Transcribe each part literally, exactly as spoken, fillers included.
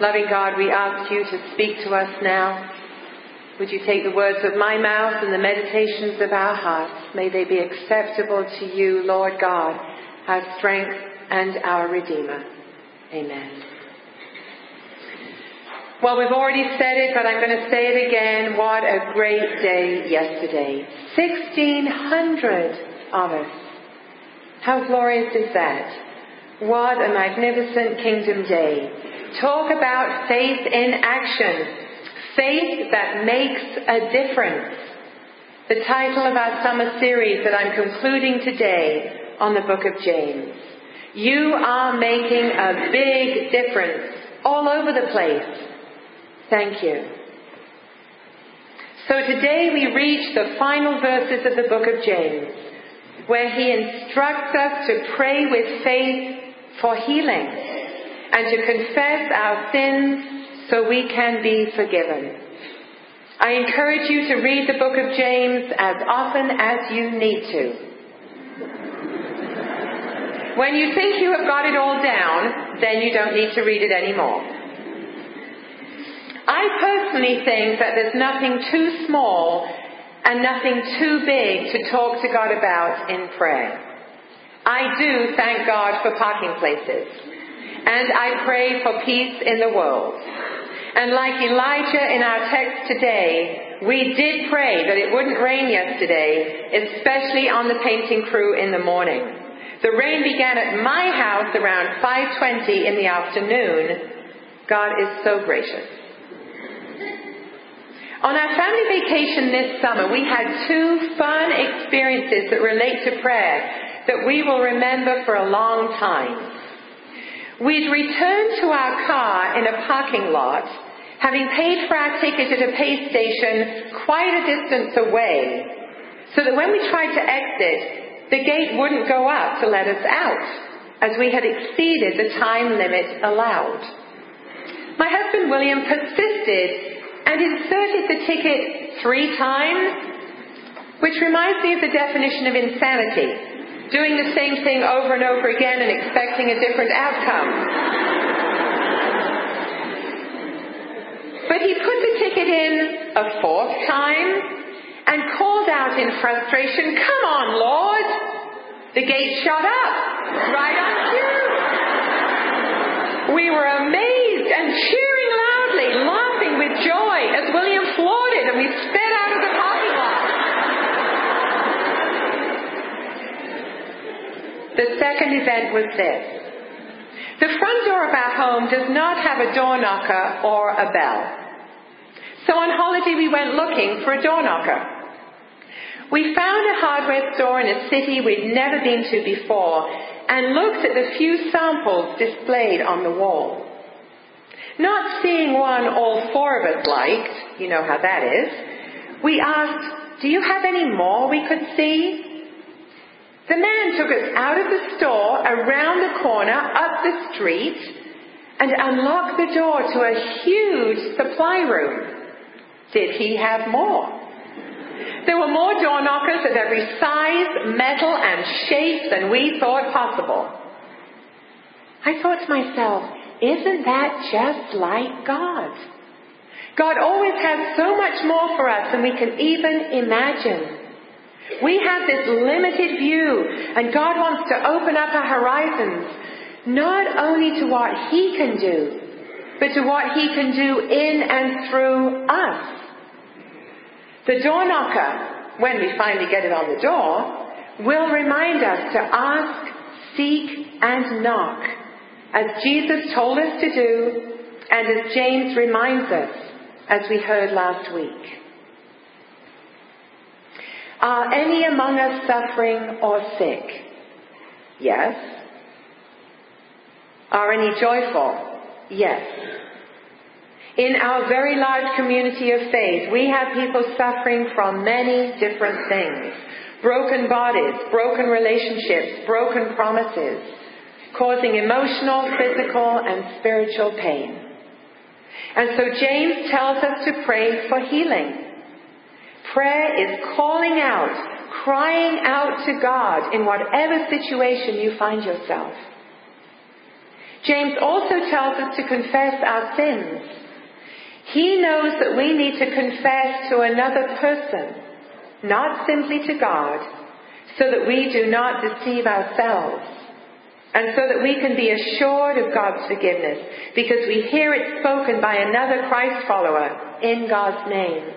Loving God, we ask you to speak to us now. Would you take the words of my mouth and the meditations of our hearts? May they be acceptable to you, Lord God, our strength and our Redeemer. Amen. Well, we've already said it, but I'm going to say it again. What a great day yesterday. sixteen hundred of us. How glorious is that? What a magnificent kingdom day. Talk about faith in action. Faith that makes a difference. The title of our summer series that I'm concluding today on the book of James. You are making a big difference all over the place. Thank you. So today we reach the final verses of the book of James, where he instructs us to pray with faith for healing and to confess our sins so we can be forgiven. I encourage you to read the book of James as often as you need to. When you think you have got it all down, then you don't need to read it anymore. I personally think that there's nothing too small and nothing too big to talk to God about in prayer. I do thank God for parking places. And I pray for peace in the world. And like Elijah in our text today, we did pray that it wouldn't rain yesterday, especially on the painting crew in the morning. The rain began at my house around five twenty in the afternoon. God is so gracious. On our family vacation this summer, we had two fun experiences that relate to prayer that we will remember for a long time. We'd returned to our car in a parking lot, having paid for our ticket at a pay station quite a distance away, so that when we tried to exit, the gate wouldn't go up to let us out, as we had exceeded the time limit allowed. My husband William persisted and inserted the ticket three times, which reminds me of the definition of insanity. Doing the same thing over and over again and expecting a different outcome. But he put the ticket in a fourth time and called out in frustration, "Come on, Lord!" The gate shut up, right on cue. We were amazed and cheering loudly, laughing with joy as William floored it and we sped out of the parking lot. The second event was this. The front door of our home does not have a door knocker or a bell. So on holiday we went looking for a door knocker. We found a hardware store in a city we'd never been to before and looked at the few samples displayed on the wall. Not seeing one all four of us liked, you know how that is, we asked, "Do you have any more we could see?" The man took us out of the store, around the corner, up the street, and unlocked the door to a huge supply room. Did he have more? There were more door knockers of every size, metal, and shape than we thought possible. I thought to myself, isn't that just like God? God always has so much more for us than we can even imagine. We have this limited view, and God wants to open up our horizons, not only to what He can do, but to what He can do in and through us. The door knocker, when we finally get it on the door, will remind us to ask, seek, and knock, as Jesus told us to do, and as James reminds us, as we heard last week. Are any among us suffering or sick? Yes. Are any joyful? Yes. In our very large community of faith, we have people suffering from many different things. Broken bodies, broken relationships, broken promises, causing emotional, physical, and spiritual pain. And so James tells us to pray for healing. Prayer is calling out, crying out to God in whatever situation you find yourself. James also tells us to confess our sins. He knows that we need to confess to another person, not simply to God, so that we do not deceive ourselves, and so that we can be assured of God's forgiveness, because we hear it spoken by another Christ follower in God's name.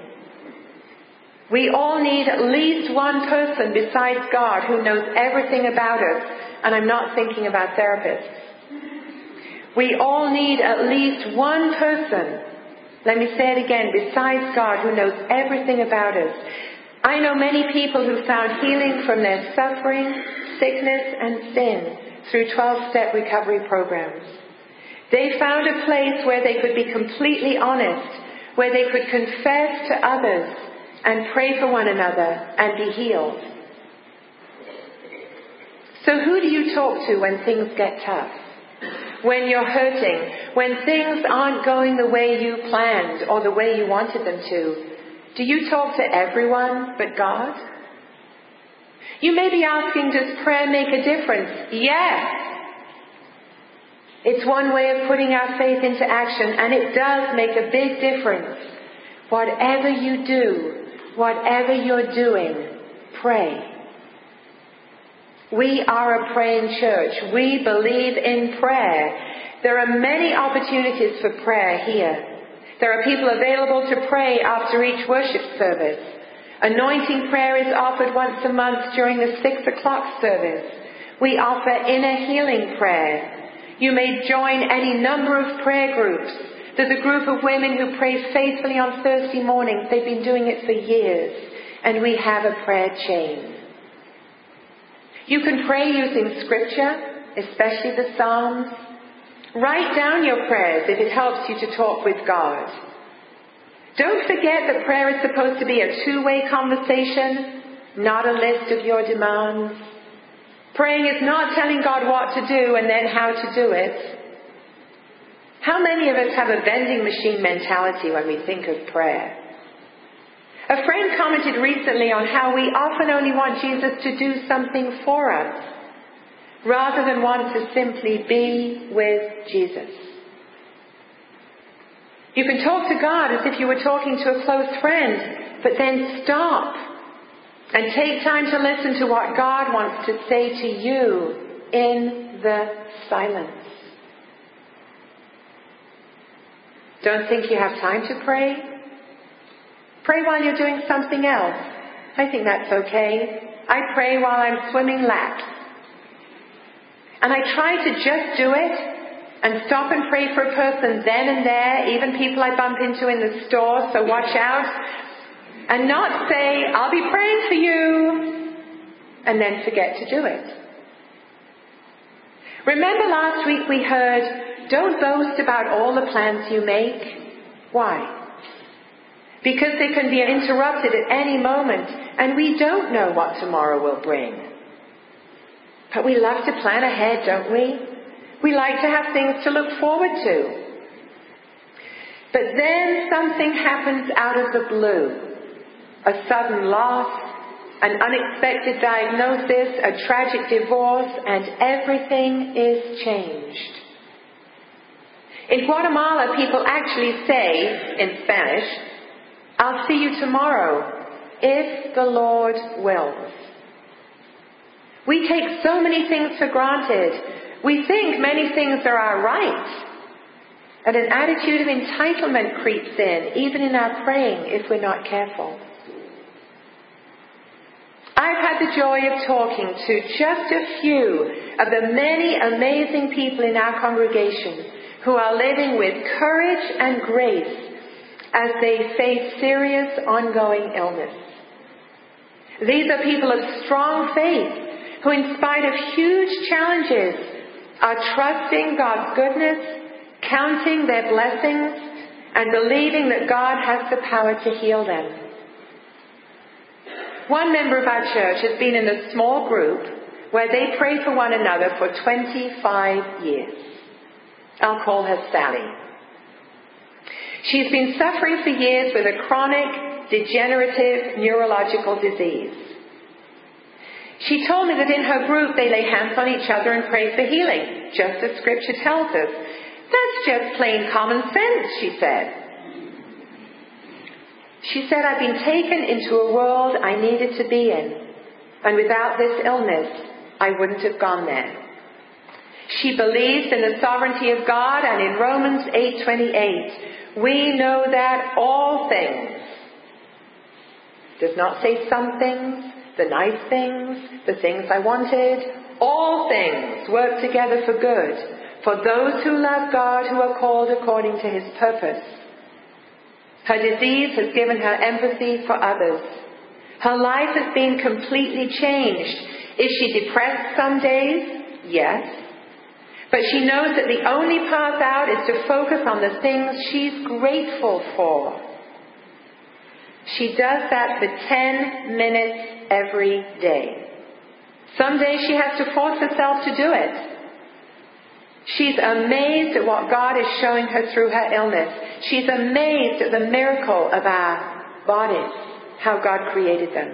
We all need at least one person besides God who knows everything about us, and I'm not thinking about therapists. We all need at least one person, let me say it again, besides God who knows everything about us. I know many people who found healing from their suffering, sickness, and sin through twelve-step recovery programs. They found a place where they could be completely honest, where they could confess to others and pray for one another and be healed. So who do you talk to when things get tough? When you're hurting, when things aren't going the way you planned or the way you wanted them to? Do you talk to everyone but God? You may be asking, does prayer make a difference? Yes! It's one way of putting our faith into action, and it does make a big difference. Whatever you do, whatever you're doing, pray. We are a praying church. We believe in prayer. There are many opportunities for prayer here. There are people available to pray after each worship service. Anointing prayer is offered once a month during the six o'clock service. We offer inner healing prayer. You may join any number of prayer groups. There's a group of women who pray faithfully on Thursday mornings. They've been doing it for years. And we have a prayer chain. You can pray using scripture, especially the Psalms. Write down your prayers if it helps you to talk with God. Don't forget that prayer is supposed to be a two-way conversation, not a list of your demands. Praying is not telling God what to do and then how to do it. How many of us have a vending machine mentality when we think of prayer? A friend commented recently on how we often only want Jesus to do something for us, rather than want to simply be with Jesus. You can talk to God as if you were talking to a close friend, but then stop and take time to listen to what God wants to say to you in the silence. Don't think you have time to pray? Pray while you're doing something else. I think that's okay. I pray while I'm swimming laps. And I try to just do it and stop and pray for a person then and there, even people I bump into in the store, so watch out, and not say, I'll be praying for you, and then forget to do it. Remember last week we heard, don't boast about all the plans you make. Why? Because they can be interrupted at any moment, and we don't know what tomorrow will bring. But we love to plan ahead, don't we? We like to have things to look forward to. But then something happens out of the blue. A sudden loss, an unexpected diagnosis, a tragic divorce, and everything is changed. In Guatemala, people actually say, in Spanish, I'll see you tomorrow, if the Lord wills. We take so many things for granted. We think many things are our right. And an attitude of entitlement creeps in, even in our praying, if we're not careful. I've had the joy of talking to just a few of the many amazing people in our congregation who are living with courage and grace as they face serious ongoing illness. These are people of strong faith, who in spite of huge challenges are trusting God's goodness, counting their blessings, and believing that God has the power to heal them. One member of our church has been in a small group where they pray for one another for twenty-five years. I'll call her Sally. She's been suffering for years with a chronic, degenerative neurological disease. She told me that in her group they lay hands on each other and pray for healing, just as Scripture tells us. That's just plain common sense, she said. She said, I've been taken into a world I needed to be in, and without this illness, I wouldn't have gone there. She believes in the sovereignty of God, and in Romans eight twenty-eight, we know that all things, does not say some things, the nice things, the things I wanted, all things work together for good, for those who love God, who are called according to His purpose. Her disease has given her empathy for others. Her life has been completely changed. Is she depressed some days? Yes. But she knows that the only path out is to focus on the things she's grateful for. She does that for ten minutes every day. Some days she has to force herself to do it. She's amazed at what God is showing her through her illness. She's amazed at the miracle of our bodies, how God created them.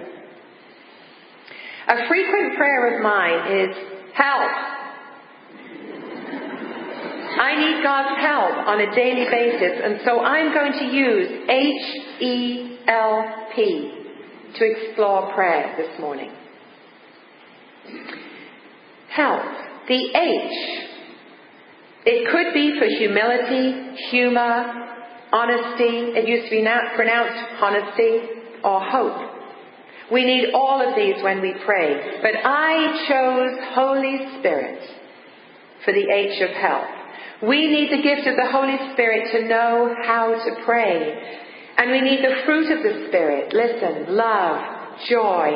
A frequent prayer of mine is, help. I need God's help on a daily basis, and so I'm going to use H E L P to explore prayer this morning. Help. The H. It could be for humility, humor, honesty. It used to be pronounced honesty, or hope. We need all of these when we pray. But I chose Holy Spirit for the H of help. We need the gift of the Holy Spirit to know how to pray. And we need the fruit of the Spirit. Listen, love, joy,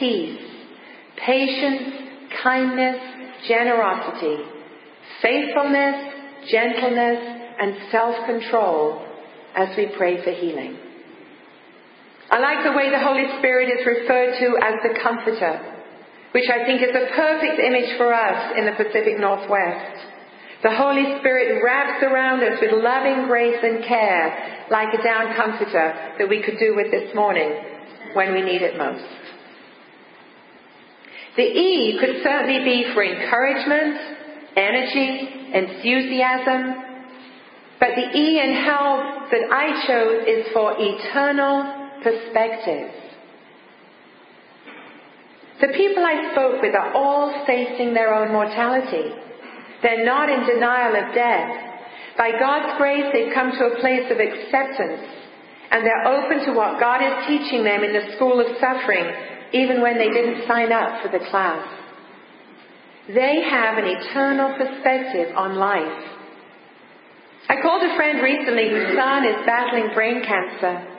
peace, patience, kindness, generosity, faithfulness, gentleness, and self-control as we pray for healing. I like the way the Holy Spirit is referred to as the Comforter, which I think is a perfect image for us in the Pacific Northwest. The Holy Spirit wraps around us with loving grace and care, like a down comforter that we could do with this morning when we need it most. The E could certainly be for encouragement, energy, enthusiasm. But the E in help that I chose is for eternal perspective. The people I spoke with are all facing their own mortality. They're not in denial of death. By God's grace, they've come to a place of acceptance, and they're open to what God is teaching them in the school of suffering, even when they didn't sign up for the class. They have an eternal perspective on life. I called a friend recently whose son is battling brain cancer.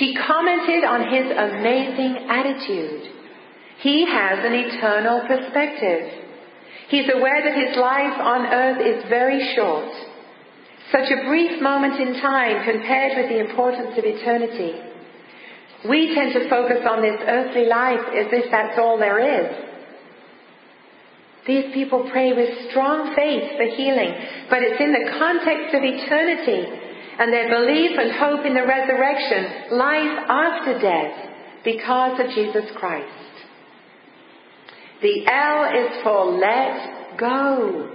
She commented on his amazing attitude. He has an eternal perspective. He's aware that his life on earth is very short. Such a brief moment in time compared with the importance of eternity. We tend to focus on this earthly life as if that's all there is. These people pray with strong faith for healing, but it's in the context of eternity and their belief and hope in the resurrection, life after death, because of Jesus Christ. The L is for let go.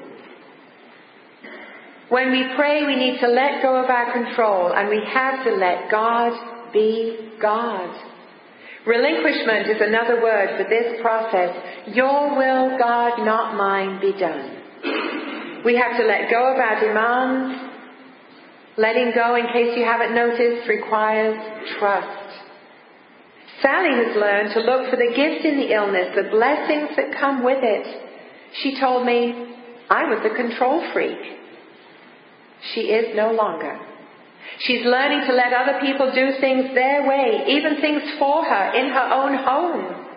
When we pray, we need to let go of our control, and we have to let God be God. Relinquishment is another word for this process. Your will, God, not mine, be done. We have to let go of our demands. Letting go, in case you haven't noticed, requires trust. Sally has learned to look for the gift in the illness, the blessings that come with it. She told me, I was a control freak. She is no longer. She's learning to let other people do things their way, even things for her in her own home.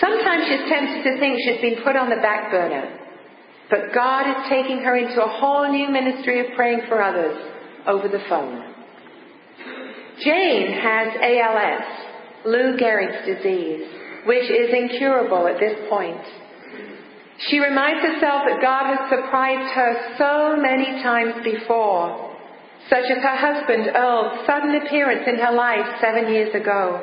Sometimes she's tempted to think she's been put on the back burner. But God is taking her into a whole new ministry of praying for others over the phone. Jane has A L S, Lou Gehrig's disease, which is incurable at this point. She reminds herself that God has surprised her so many times before, such as her husband Earl's sudden appearance in her life seven years ago.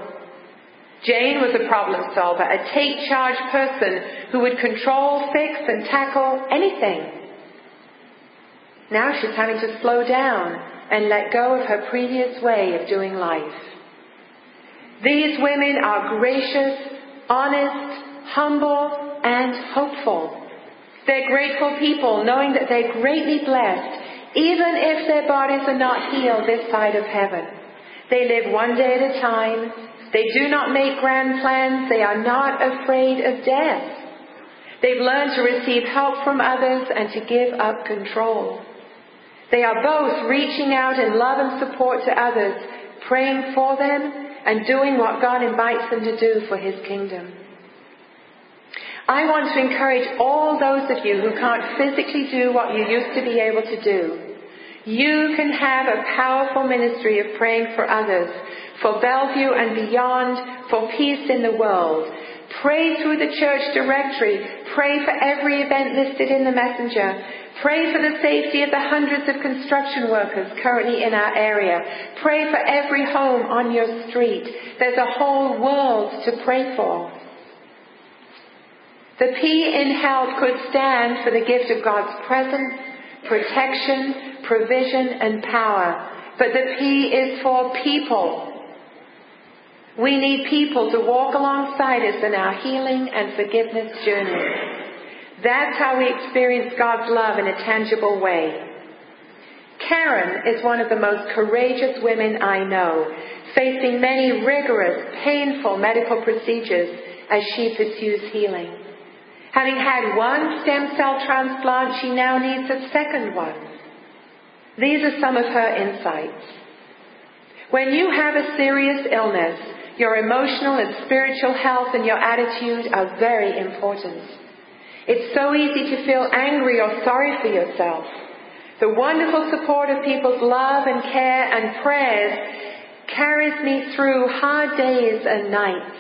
Jane was a problem solver, a take-charge person who would control, fix, and tackle anything. Now she's having to slow down and let go of her previous way of doing life. These women are gracious, honest, humble, and hopeful. They're grateful people, knowing that they're greatly blessed, even if their bodies are not healed this side of heaven. They live one day at a time. They do not make grand plans. They are not afraid of death. They've learned to receive help from others and to give up control. They are both reaching out in love and support to others, praying for them, and doing what God invites them to do for His kingdom. I want to encourage all those of you who can't physically do what you used to be able to do. You can have a powerful ministry of praying for others, for Bellevue and beyond, for peace in the world. Pray through the church directory. Pray for every event listed in the messenger. Pray for the safety of the hundreds of construction workers currently in our area. Pray for every home on your street. There's a whole world to pray for. The P in health could stand for the gift of God's presence, protection, provision, and power. But the P is for people. We need people to walk alongside us in our healing and forgiveness journey. That's how we experience God's love in a tangible way. Karen is one of the most courageous women I know, facing many rigorous, painful medical procedures as she pursues healing. Having had one stem cell transplant, she now needs a second one. These are some of her insights. When you have a serious illness, your emotional and spiritual health and your attitude are very important. It's so easy to feel angry or sorry for yourself. The wonderful support of people's love and care and prayers carries me through hard days and nights.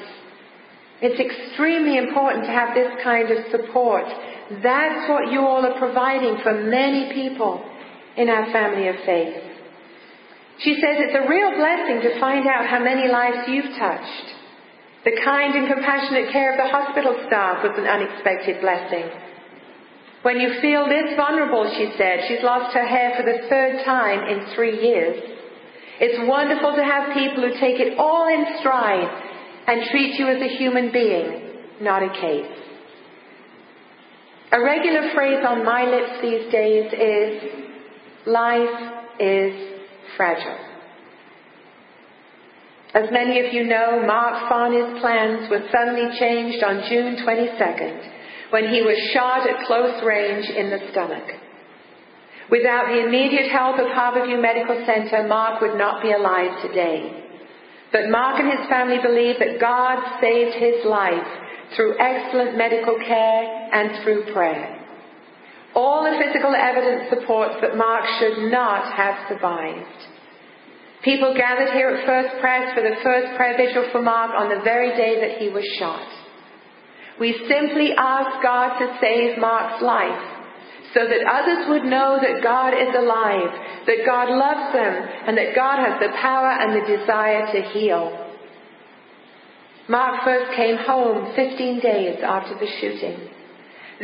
It's extremely important to have this kind of support. That's what you all are providing for many people in our family of faith. She says it's a real blessing to find out how many lives you've touched. The kind and compassionate care of the hospital staff was an unexpected blessing. When you feel this vulnerable, she said, she's lost her hair for the third time in three years. It's wonderful to have people who take it all in stride and treat you as a human being, not a case. A regular phrase on my lips these days is, life is fragile. As many of you know, Mark Farney's plans were suddenly changed on June twenty-second when he was shot at close range in the stomach. Without the immediate help of Harborview Medical Center, Mark would not be alive today. But Mark and his family believe that God saved his life through excellent medical care and through prayer. All the physical evidence supports that Mark should not have survived. People gathered here at First Parish for the first prayer vigil for Mark on the very day that he was shot. We simply asked God to save Mark's life so that others would know that God is alive, that God loves them, and that God has the power and the desire to heal. Mark first came home fifteen days after the shooting.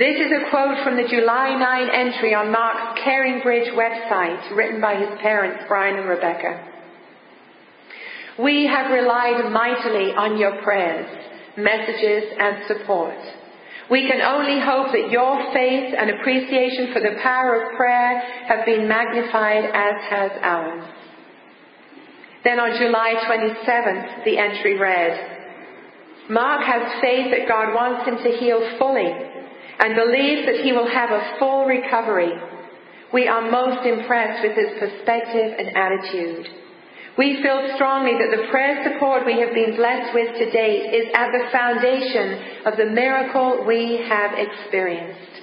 This is a quote from the July ninth entry on Mark's CaringBridge website, written by his parents, Brian and Rebecca. We have relied mightily on your prayers, messages, and support. We can only hope that your faith and appreciation for the power of prayer have been magnified, as has ours. Then on July twenty-seventh, the entry read, Mark has faith that God wants him to heal fully, and believes that he will have a full recovery. We are most impressed with his perspective and attitude. We feel strongly that the prayer support we have been blessed with to date is at the foundation of the miracle we have experienced.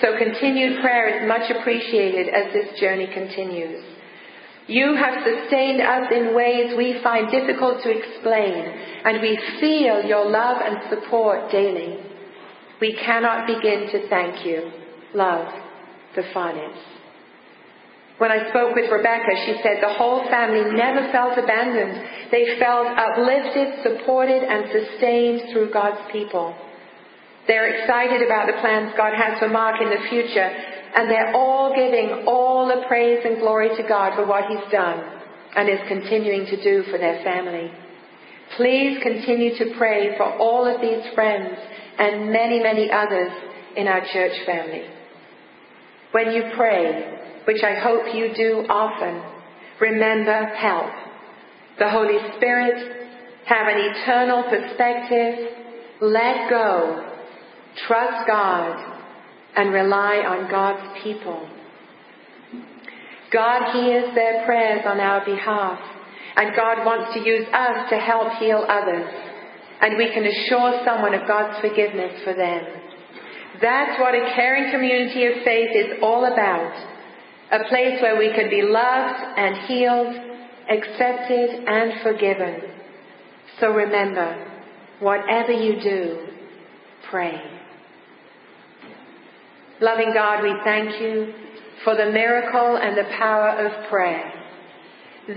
So continued prayer is much appreciated as this journey continues. You have sustained us in ways we find difficult to explain, and we feel your love and support daily. We cannot begin to thank you. Love, the Farneys. When I spoke with Rebecca, she said the whole family never felt abandoned. They felt uplifted, supported, and sustained through God's people. They're excited about the plans God has for Mark in the future, and they're all giving all the praise and glory to God for what He's done and is continuing to do for their family. Please continue to pray for all of these friends and many, many others in our church family. When you pray, which I hope you do often, remember help. The Holy Spirit, have an eternal perspective, let go, trust God, and rely on God's people. God hears their prayers on our behalf, and God wants to use us to help heal others, and we can assure someone of God's forgiveness for them. That's what a caring community of faith is all about. A place where we can be loved and healed, accepted and forgiven. So remember, whatever you do, pray. Loving God, we thank you for the miracle and the power of prayer.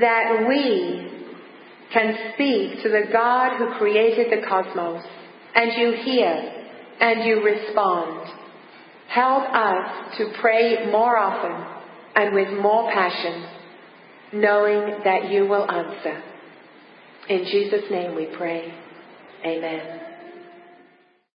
That we can speak to the God who created the cosmos. And you hear and you respond. Help us to pray more often. And with more passion, knowing that you will answer. In Jesus' name we pray. Amen.